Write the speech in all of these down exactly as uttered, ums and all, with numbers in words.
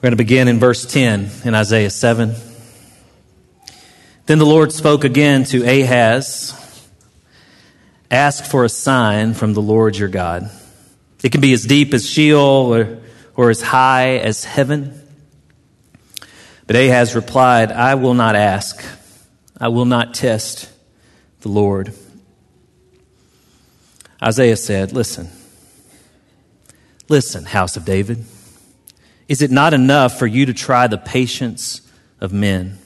We're going to begin in verse ten in Isaiah seven. Then the Lord spoke again to Ahaz, ask for a sign from the Lord your God. It can be as deep as Sheol or, or as high as heaven. But Ahaz replied, I will not ask. I will not test the Lord. Isaiah said, listen, listen, house of David. Is it not enough for you to try the patience of men?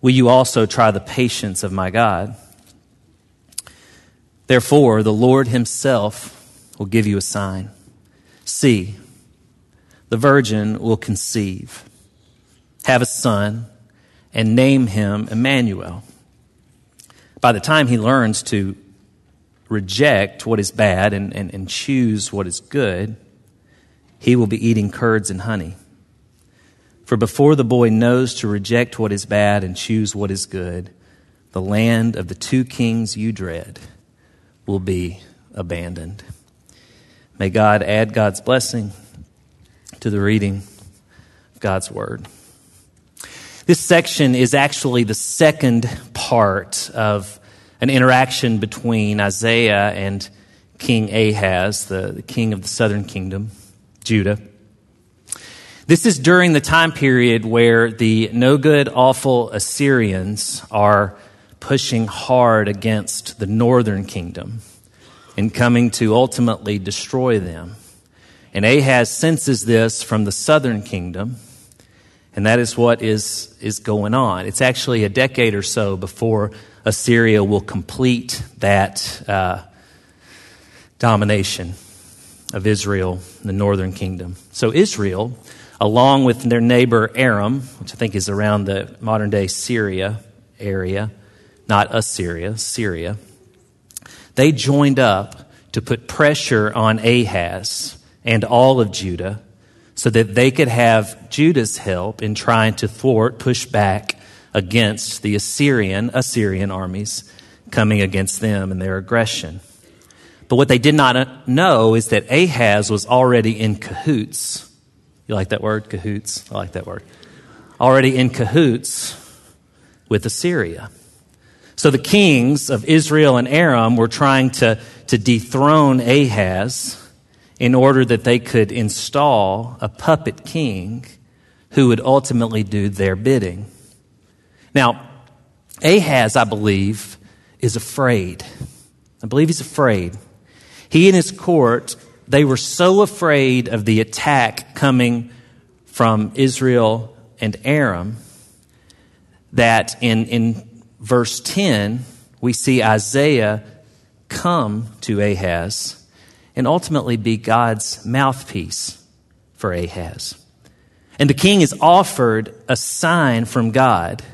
Will you also try the patience of my God? Therefore, the Lord himself will give you a sign. See, the virgin will conceive, have a son, and name him Emmanuel. By the time he learns to reject what is bad and, and, and choose what is good, he will be eating curds and honey. For before the boy knows to reject what is bad and choose what is good, the land of the two kings you dread will be abandoned. May God add God's blessing to the reading of God's word. This section is actually the second part of an interaction between Isaiah and King Ahaz, the, the king of the southern kingdom, Judah. This is during the time period where the no good, awful Assyrians are pushing hard against the northern kingdom and coming to ultimately destroy them. And Ahaz senses this from the southern kingdom, and that is what is, is going on. It's actually a decade or so before Assyria will complete that uh, domination of Israel, the northern kingdom. So Israel, along with their neighbor Aram, which I think is around the modern-day Syria area, not Assyria, Syria, they joined up to put pressure on Ahaz and all of Judah so that they could have Judah's help in trying to thwart, push back against the Assyrian, Assyrian armies coming against them and their aggression. But what they did not know is that Ahaz was already in cahoots. You like that word, cahoots? I like that word. Already in cahoots with Assyria. So the kings of Israel and Aram were trying to, to dethrone Ahaz in order that they could install a puppet king who would ultimately do their bidding. Now, Ahaz, I believe, is afraid. I believe he's afraid. He and his court, they were so afraid of the attack coming from Israel and Aram that in, in verse ten, we see Isaiah come to Ahaz and ultimately be God's mouthpiece for Ahaz. And the king is offered a sign from God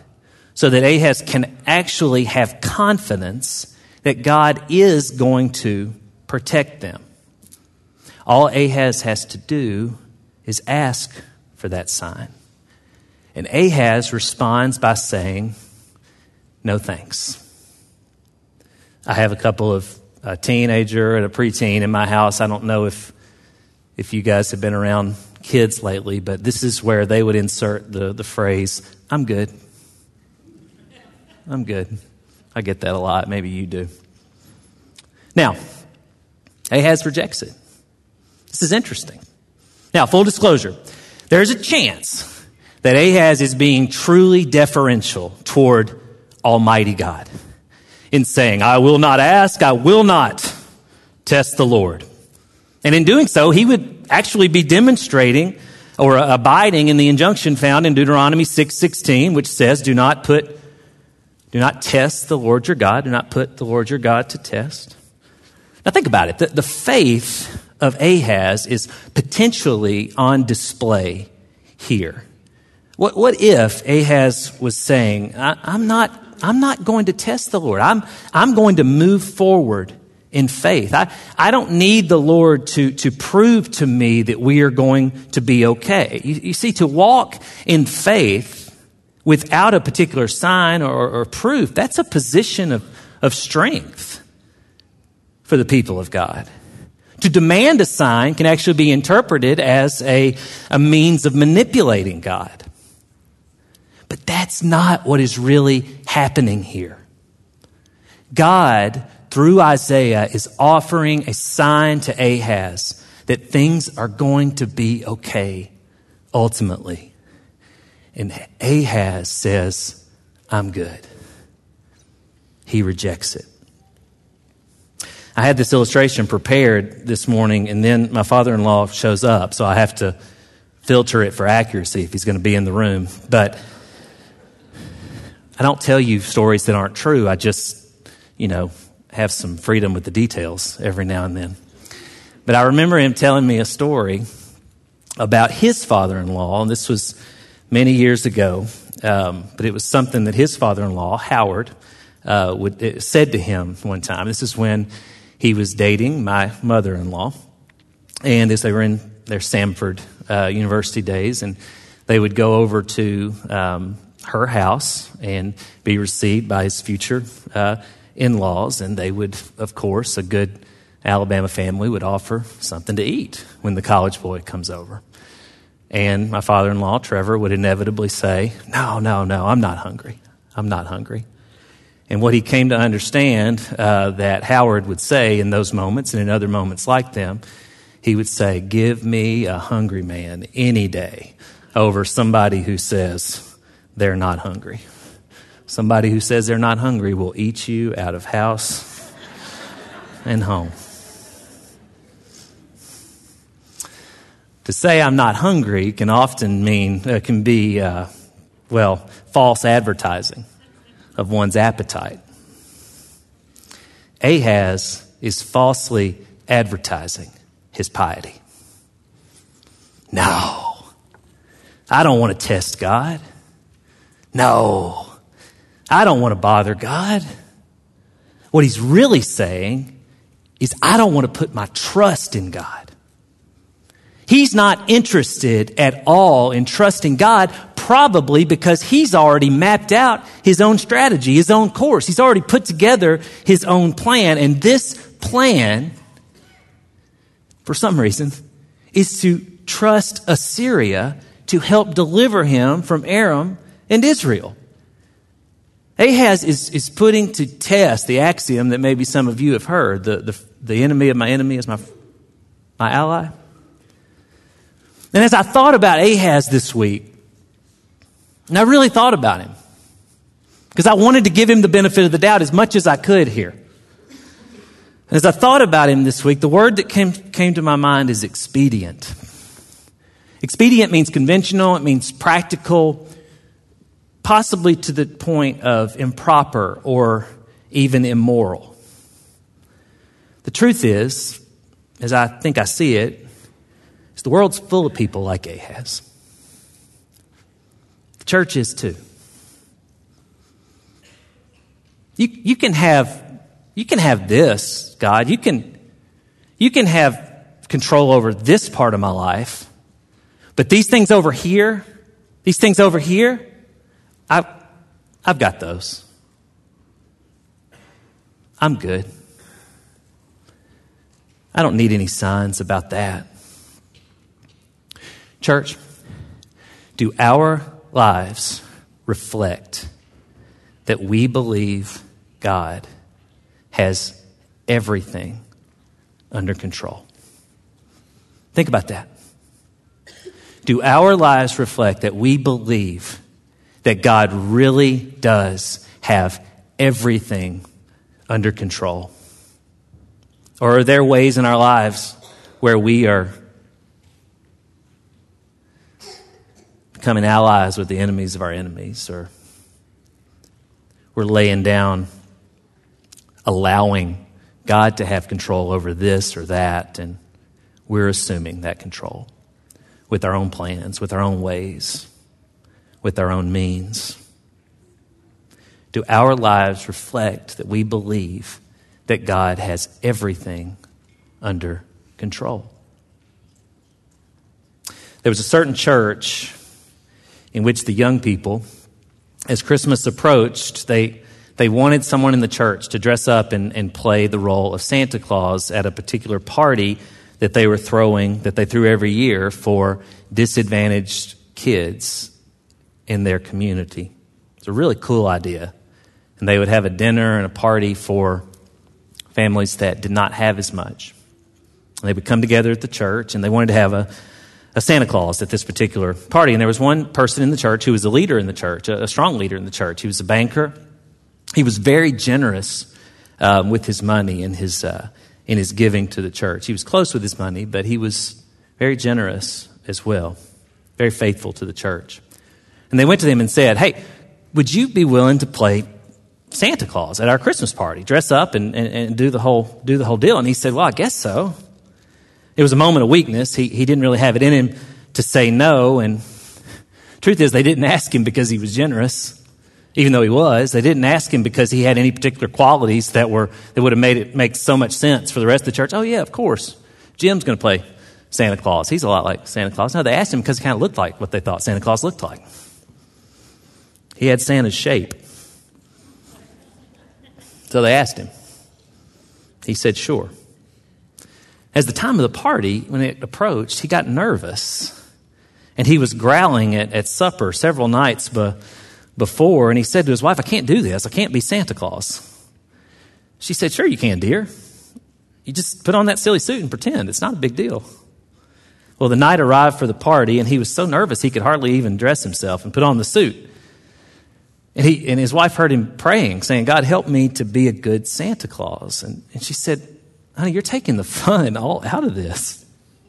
so that Ahaz can actually have confidence that God is going to protect them. All Ahaz has to do is ask for that sign. And Ahaz responds by saying, no thanks. I have a couple of a teenager and a preteen in my house. I don't know if, if you guys have been around kids lately, but this is where they would insert the, the phrase, I'm good. I'm good. I get that a lot. Maybe you do. Now, Ahaz rejects it. This is interesting. Now, full disclosure, there's a chance that Ahaz is being truly deferential toward Almighty God in saying, I will not ask, I will not test the Lord. And in doing so, he would actually be demonstrating or abiding in the injunction found in Deuteronomy six sixteen, which says, do not put Do not test the Lord your God. Do not put the Lord your God to test. Now think about it. The, the faith of Ahaz is potentially on display here. What, what if Ahaz was saying, I, I'm not, I'm not going to test the Lord. I'm, I'm going to move forward in faith. I, I don't need the Lord to, to prove to me that we are going to be okay. You, you see, to walk in faith without a particular sign or, or proof, that's a position of, of strength for the people of God. To demand a sign can actually be interpreted as a, a means of manipulating God. But that's not what is really happening here. God, through Isaiah, is offering a sign to Ahaz that things are going to be okay ultimately. And Ahaz says, I'm good. He rejects it. I had this illustration prepared this morning, and then my father-in-law shows up, so I have to filter it for accuracy if he's going to be in the room. But I don't tell you stories that aren't true. I just, you know, have some freedom with the details every now and then. But I remember him telling me a story about his father-in-law, and this was many years ago, um, but it was something that his father-in-law, Howard, uh, would, it said to him one time. This is when he was dating my mother-in-law, and as they were in their Samford uh, university days, and they would go over to um, her house and be received by his future uh, in-laws, and they would, of course, a good Alabama family would offer something to eat when the college boy comes over. And my father-in-law, Trevor, would inevitably say, no, no, no, I'm not hungry. I'm not hungry. And what he came to understand uh, that Howard would say in those moments and in other moments like them, he would say, give me a hungry man any day over somebody who says they're not hungry. Somebody who says they're not hungry will eat you out of house and home. To say I'm not hungry can often mean, uh, can be, uh, well, false advertising of one's appetite. Ahaz is falsely advertising his piety. No, I don't want to test God. No, I don't want to bother God. What he's really saying is I don't want to put my trust in God. He's not interested at all in trusting God, probably because he's already mapped out his own strategy, his own course. He's already put together his own plan. And this plan, for some reason, is to trust Assyria to help deliver him from Aram and Israel. Ahaz is, is putting to test the axiom that maybe some of you have heard, the, the, the enemy of my enemy is my, my ally. And as I thought about Ahaz this week, and I really thought about him, because I wanted to give him the benefit of the doubt as much as I could here. As I thought about him this week, the word that came, came to my mind is expedient. Expedient means conventional, it means practical, possibly to the point of improper or even immoral. The truth is, as I think I see it, the world's full of people like Ahaz. The church is too. You, you can have you can have this, God. You can you can have control over this part of my life, but these things over here, these things over here, I've I've got those. I'm good. I don't need any signs about that. Church, do our lives reflect that we believe God has everything under control? Think about that. Do our lives reflect that we believe that God really does have everything under control? Or are there ways in our lives where we are becoming allies with the enemies of our enemies, or we're laying down, allowing God to have control over this or that, and we're assuming that control with our own plans, with our own ways, with our own means? Do our lives reflect that we believe that God has everything under control? There was a certain church in which the young people, as Christmas approached, they they wanted someone in the church to dress up and, and play the role of Santa Claus at a particular party that they were throwing, that they threw every year for disadvantaged kids in their community. It's a really cool idea. And they would have a dinner and a party for families that did not have as much. And they would come together at the church, and they wanted to have a, a Santa Claus at this particular party. And there was one person in the church who was a leader in the church, a, a strong leader in the church. He was a banker. He was very generous um, with his money and his uh, in his giving to the church. He was close with his money, but he was very generous as well, very faithful to the church. And they went to him and said, "Hey, would you be willing to play Santa Claus at our Christmas party, dress up and, and, and do the whole do the whole deal?" And he said, "Well, I guess so." It was a moment of weakness. He he didn't really have it in him to say no. And truth is, they didn't ask him because he was generous, even though he was. They didn't ask him because he had any particular qualities that were that would have made it make so much sense for the rest of the church. "Oh yeah, of course, Jim's going to play Santa Claus. He's a lot like Santa Claus." No, they asked him because he kind of looked like what they thought Santa Claus looked like. He had Santa's shape. So they asked him. He said, "Sure." As the time of the party, when it approached, he got nervous. And he was growling at, at supper several nights be, before. And he said to his wife, "I can't do this. I can't be Santa Claus." She said, "Sure you can, dear. You just put on that silly suit and pretend. It's not a big deal." Well, the night arrived for the party, and he was so nervous he could hardly even dress himself and put on the suit. And he and his wife heard him praying, saying, "God, help me to be a good Santa Claus." And, and she said, "Honey, you're taking the fun all out of this.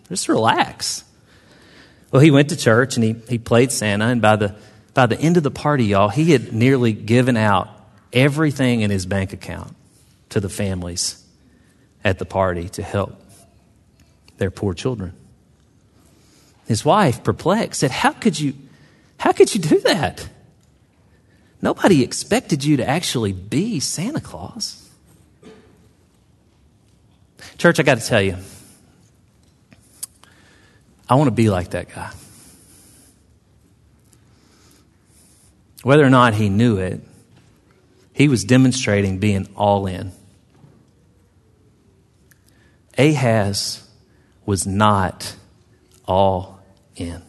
Just relax." Well, he went to church, and he, he played Santa. And by the by the end of the party, y'all, he had nearly given out everything in his bank account to the families at the party to help their poor children. His wife, perplexed, said, How could you, how could you do that? Nobody expected you to actually be Santa Claus." Church, I got to tell you, I want to be like that guy. Whether or not he knew it, he was demonstrating being all in. Ahaz was not all in.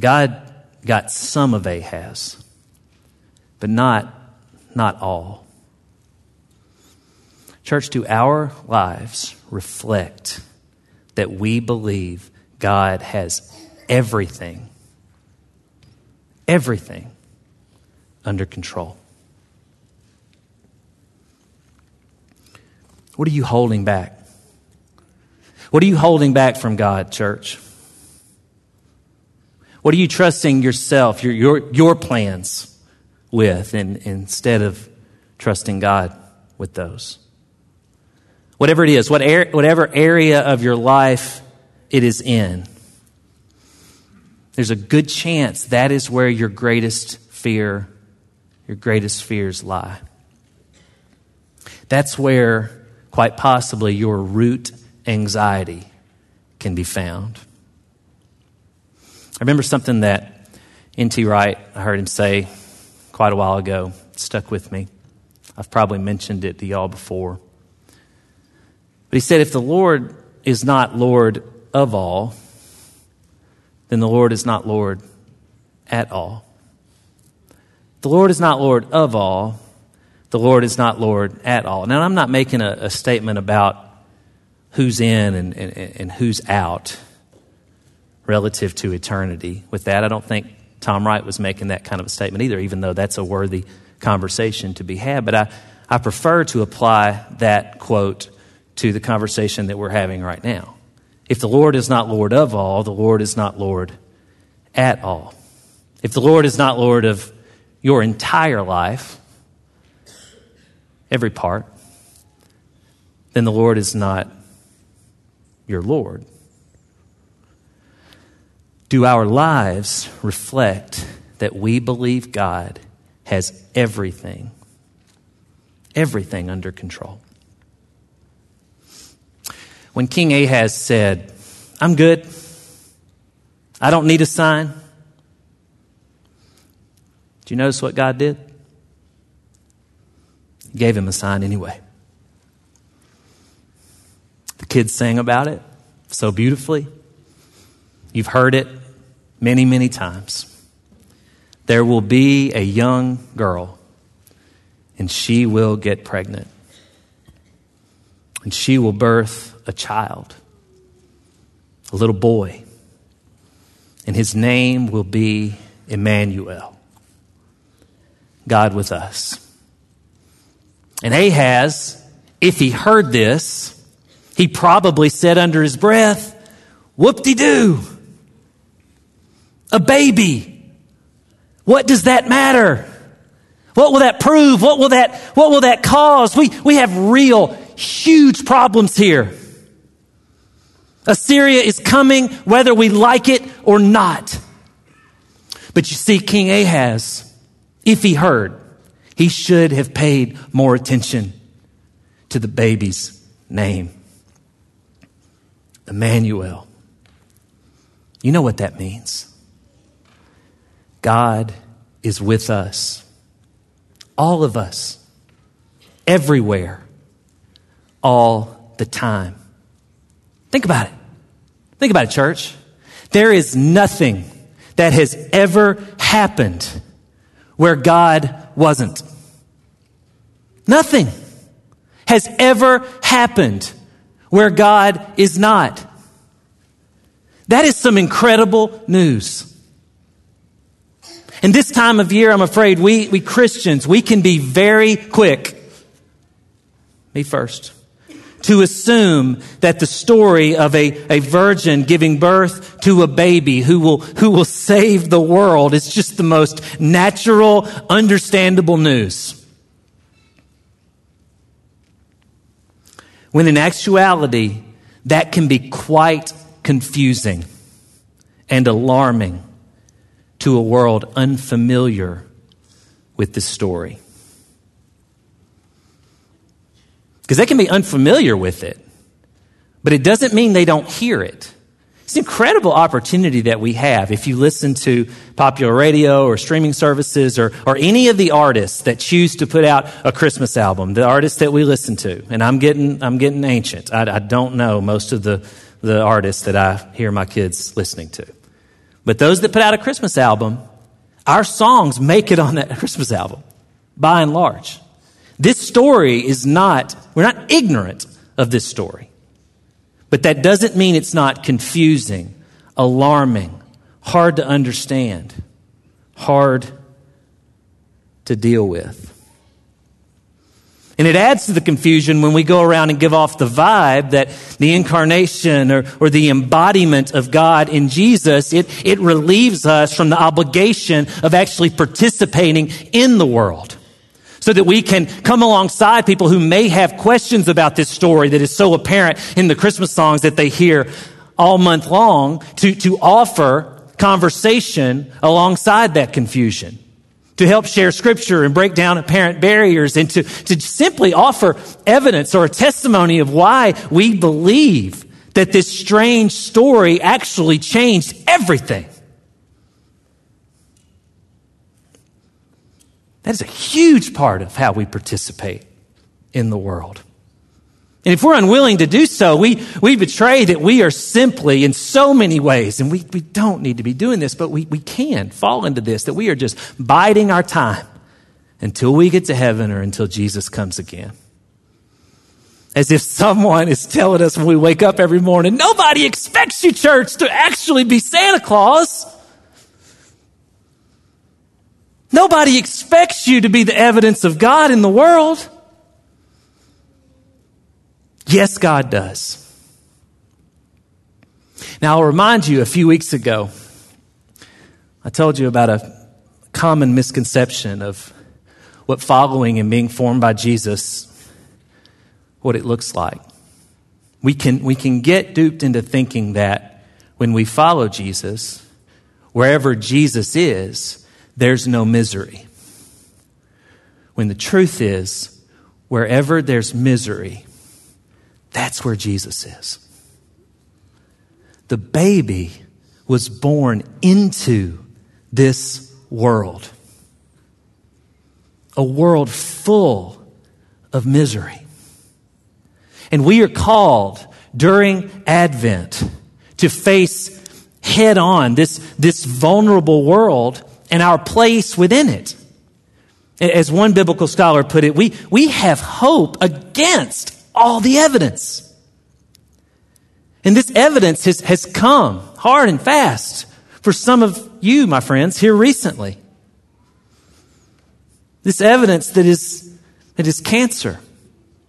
God got some of Ahaz, but not, not all. Church, do our lives reflect that we believe God has everything, everything under control? What are you holding back? What are you holding back from God, church? What are you trusting yourself, your your, your plans with, and, instead of trusting God with those? Whatever it is, what er, whatever area of your life it is in, there's a good chance that is where your greatest fear, your greatest fears lie. That's where, quite possibly, your root anxiety can be found. I remember something that N T Wright, I heard him say quite a while ago, stuck with me. I've probably mentioned it to y'all before. But he said, if the Lord is not Lord of all, then the Lord is not Lord at all. If the Lord is not Lord of all, the Lord is not Lord at all. Now, I'm not making a, a statement about who's in and, and, and who's out relative to eternity. With that, I don't think Tom Wright was making that kind of a statement either, even though that's a worthy conversation to be had. But I, I prefer to apply that quote to the conversation that we're having right now. If the Lord is not Lord of all, the Lord is not Lord at all. If the Lord is not Lord of your entire life, every part, then the Lord is not your Lord. Do our lives reflect that we believe God has everything, everything under control? When King Ahaz said, "I'm good, I don't need a sign," do you notice what God did? He gave him a sign anyway. The kids sang about it so beautifully. You've heard it many, many times. There will be a young girl, and she will get pregnant. And she will birth a child, a little boy. And his name will be Emmanuel, God with us. And Ahaz, if he heard this, he probably said under his breath, whoop-de-doo, a baby. What does that matter? What will that prove? What will that, what will that cause? We, we have real, huge problems here. Assyria is coming whether we like it or not. But you see, King Ahaz, if he heard, he should have paid more attention to the baby's name, Emmanuel. You know what that means. God is with us, all of us, everywhere, all the time. Think about it. Think about it, church. There is nothing that has ever happened where God wasn't. Nothing has ever happened where God is not. That is some incredible news. And this time of year, I'm afraid we, we Christians, we can be very quick, me first, to assume that the story of a, a virgin giving birth to a baby who will, who will save the world is just the most natural, understandable news. When in actuality, that can be quite confusing and alarming to a world unfamiliar with this story. Because they can be unfamiliar with it, but it doesn't mean they don't hear it. It's an incredible opportunity that we have. If you listen to popular radio or streaming services or, or any of the artists that choose to put out a Christmas album, the artists that we listen to, and I'm getting I'm getting ancient. I, I don't know most of the, the artists that I hear my kids listening to. But those that put out a Christmas album, our songs make it on that Christmas album, by and large. This story is not, we're not ignorant of this story. But that doesn't mean it's not confusing, alarming, hard to understand, hard to deal with. And it adds to the confusion when we go around and give off the vibe that the incarnation or, or the embodiment of God in Jesus, it, it relieves us from the obligation of actually participating in the world, so that we can come alongside people who may have questions about this story that is so apparent in the Christmas songs that they hear all month long, to, to offer conversation alongside that confusion, to help share scripture and break down apparent barriers, and to, to simply offer evidence or a testimony of why we believe that this strange story actually changed everything. That is a huge part of how we participate in the world. And if we're unwilling to do so, we, we betray that we are simply in so many ways, and we, we don't need to be doing this, but we, we can fall into this, that we are just biding our time until we get to heaven or until Jesus comes again. As if someone is telling us when we wake up every morning, nobody expects you, church, to actually be Santa Claus. Nobody expects you to be the evidence of God in the world. Yes, God does. Now, I'll remind you, a few weeks ago, I told you about a common misconception of what following and being formed by Jesus, what it looks like. We can, we can get duped into thinking that when we follow Jesus, wherever Jesus is, there's no misery. When the truth is, wherever there's misery, that's where Jesus is. The baby was born into this world, a world full of misery. And we are called during Advent to face head on this, this vulnerable world and our place within it. As one biblical scholar put it, we, we have hope against all the evidence. And this evidence has, has come hard and fast for some of you, my friends, here recently. This evidence that is, that is cancer,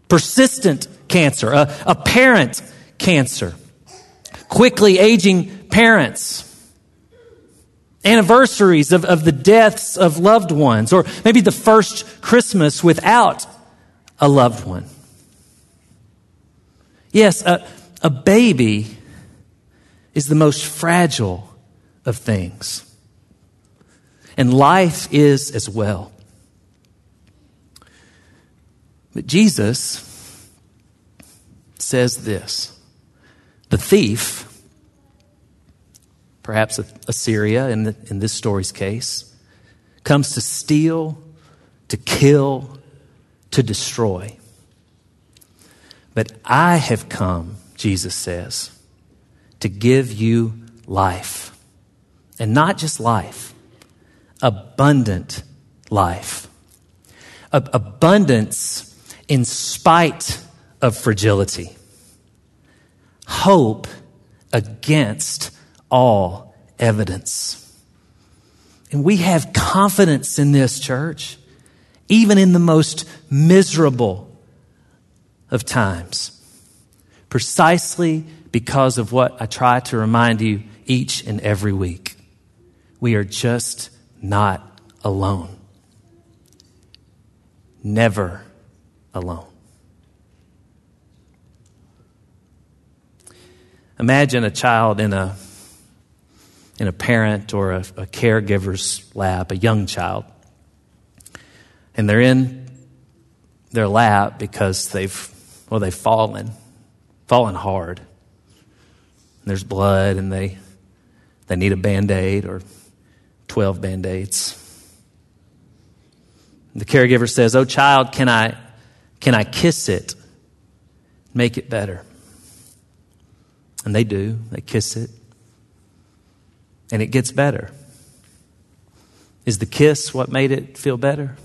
persistent cancer, a, a parent cancer, quickly aging parents, anniversaries of, of the deaths of loved ones, or maybe the first Christmas without a loved one. Yes, a, a baby is the most fragile of things. And life is as well. But Jesus says this: the thief, perhaps Assyria in, the, in this story's case, comes to steal, to kill, to destroy. But I have come, Jesus says, to give you life. And not just life, abundant life. Ab- abundance in spite of fragility. Hope against all evidence. And we have confidence in this, church, even in the most miserable of times, precisely because of what I try to remind you each and every week. We are just not alone. Never alone. Imagine a child in a in a parent or a, a caregiver's lap, a young child, and they're in their lap because they've well they've fallen, fallen hard. And there's blood, and they they need a Band-Aid or twelve Band-Aids. And the caregiver says, "Oh, child, can I?" Can I kiss it? Make it better. And they do. They kiss it. And it gets better. Is the kiss what made it feel better?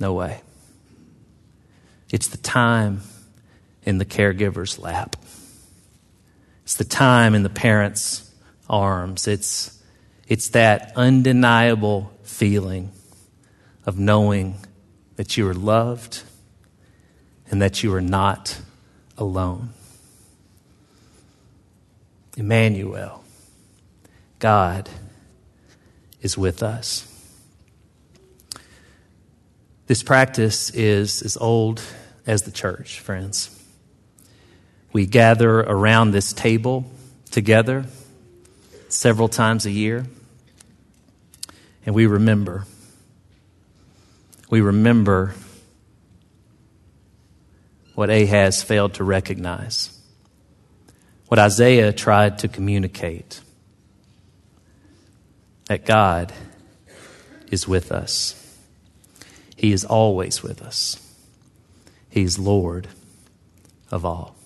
No way. It's the time in the caregiver's lap. It's the time in the parent's arms. It's, it's that undeniable feeling of knowing that you are loved and that you are not alone. Emmanuel, God is with us. This practice is as old as the church, friends. We gather around this table together several times a year, and we remember. We remember what Ahaz failed to recognize, what Isaiah tried to communicate, that God is with us. He is always with us. He is Lord of all.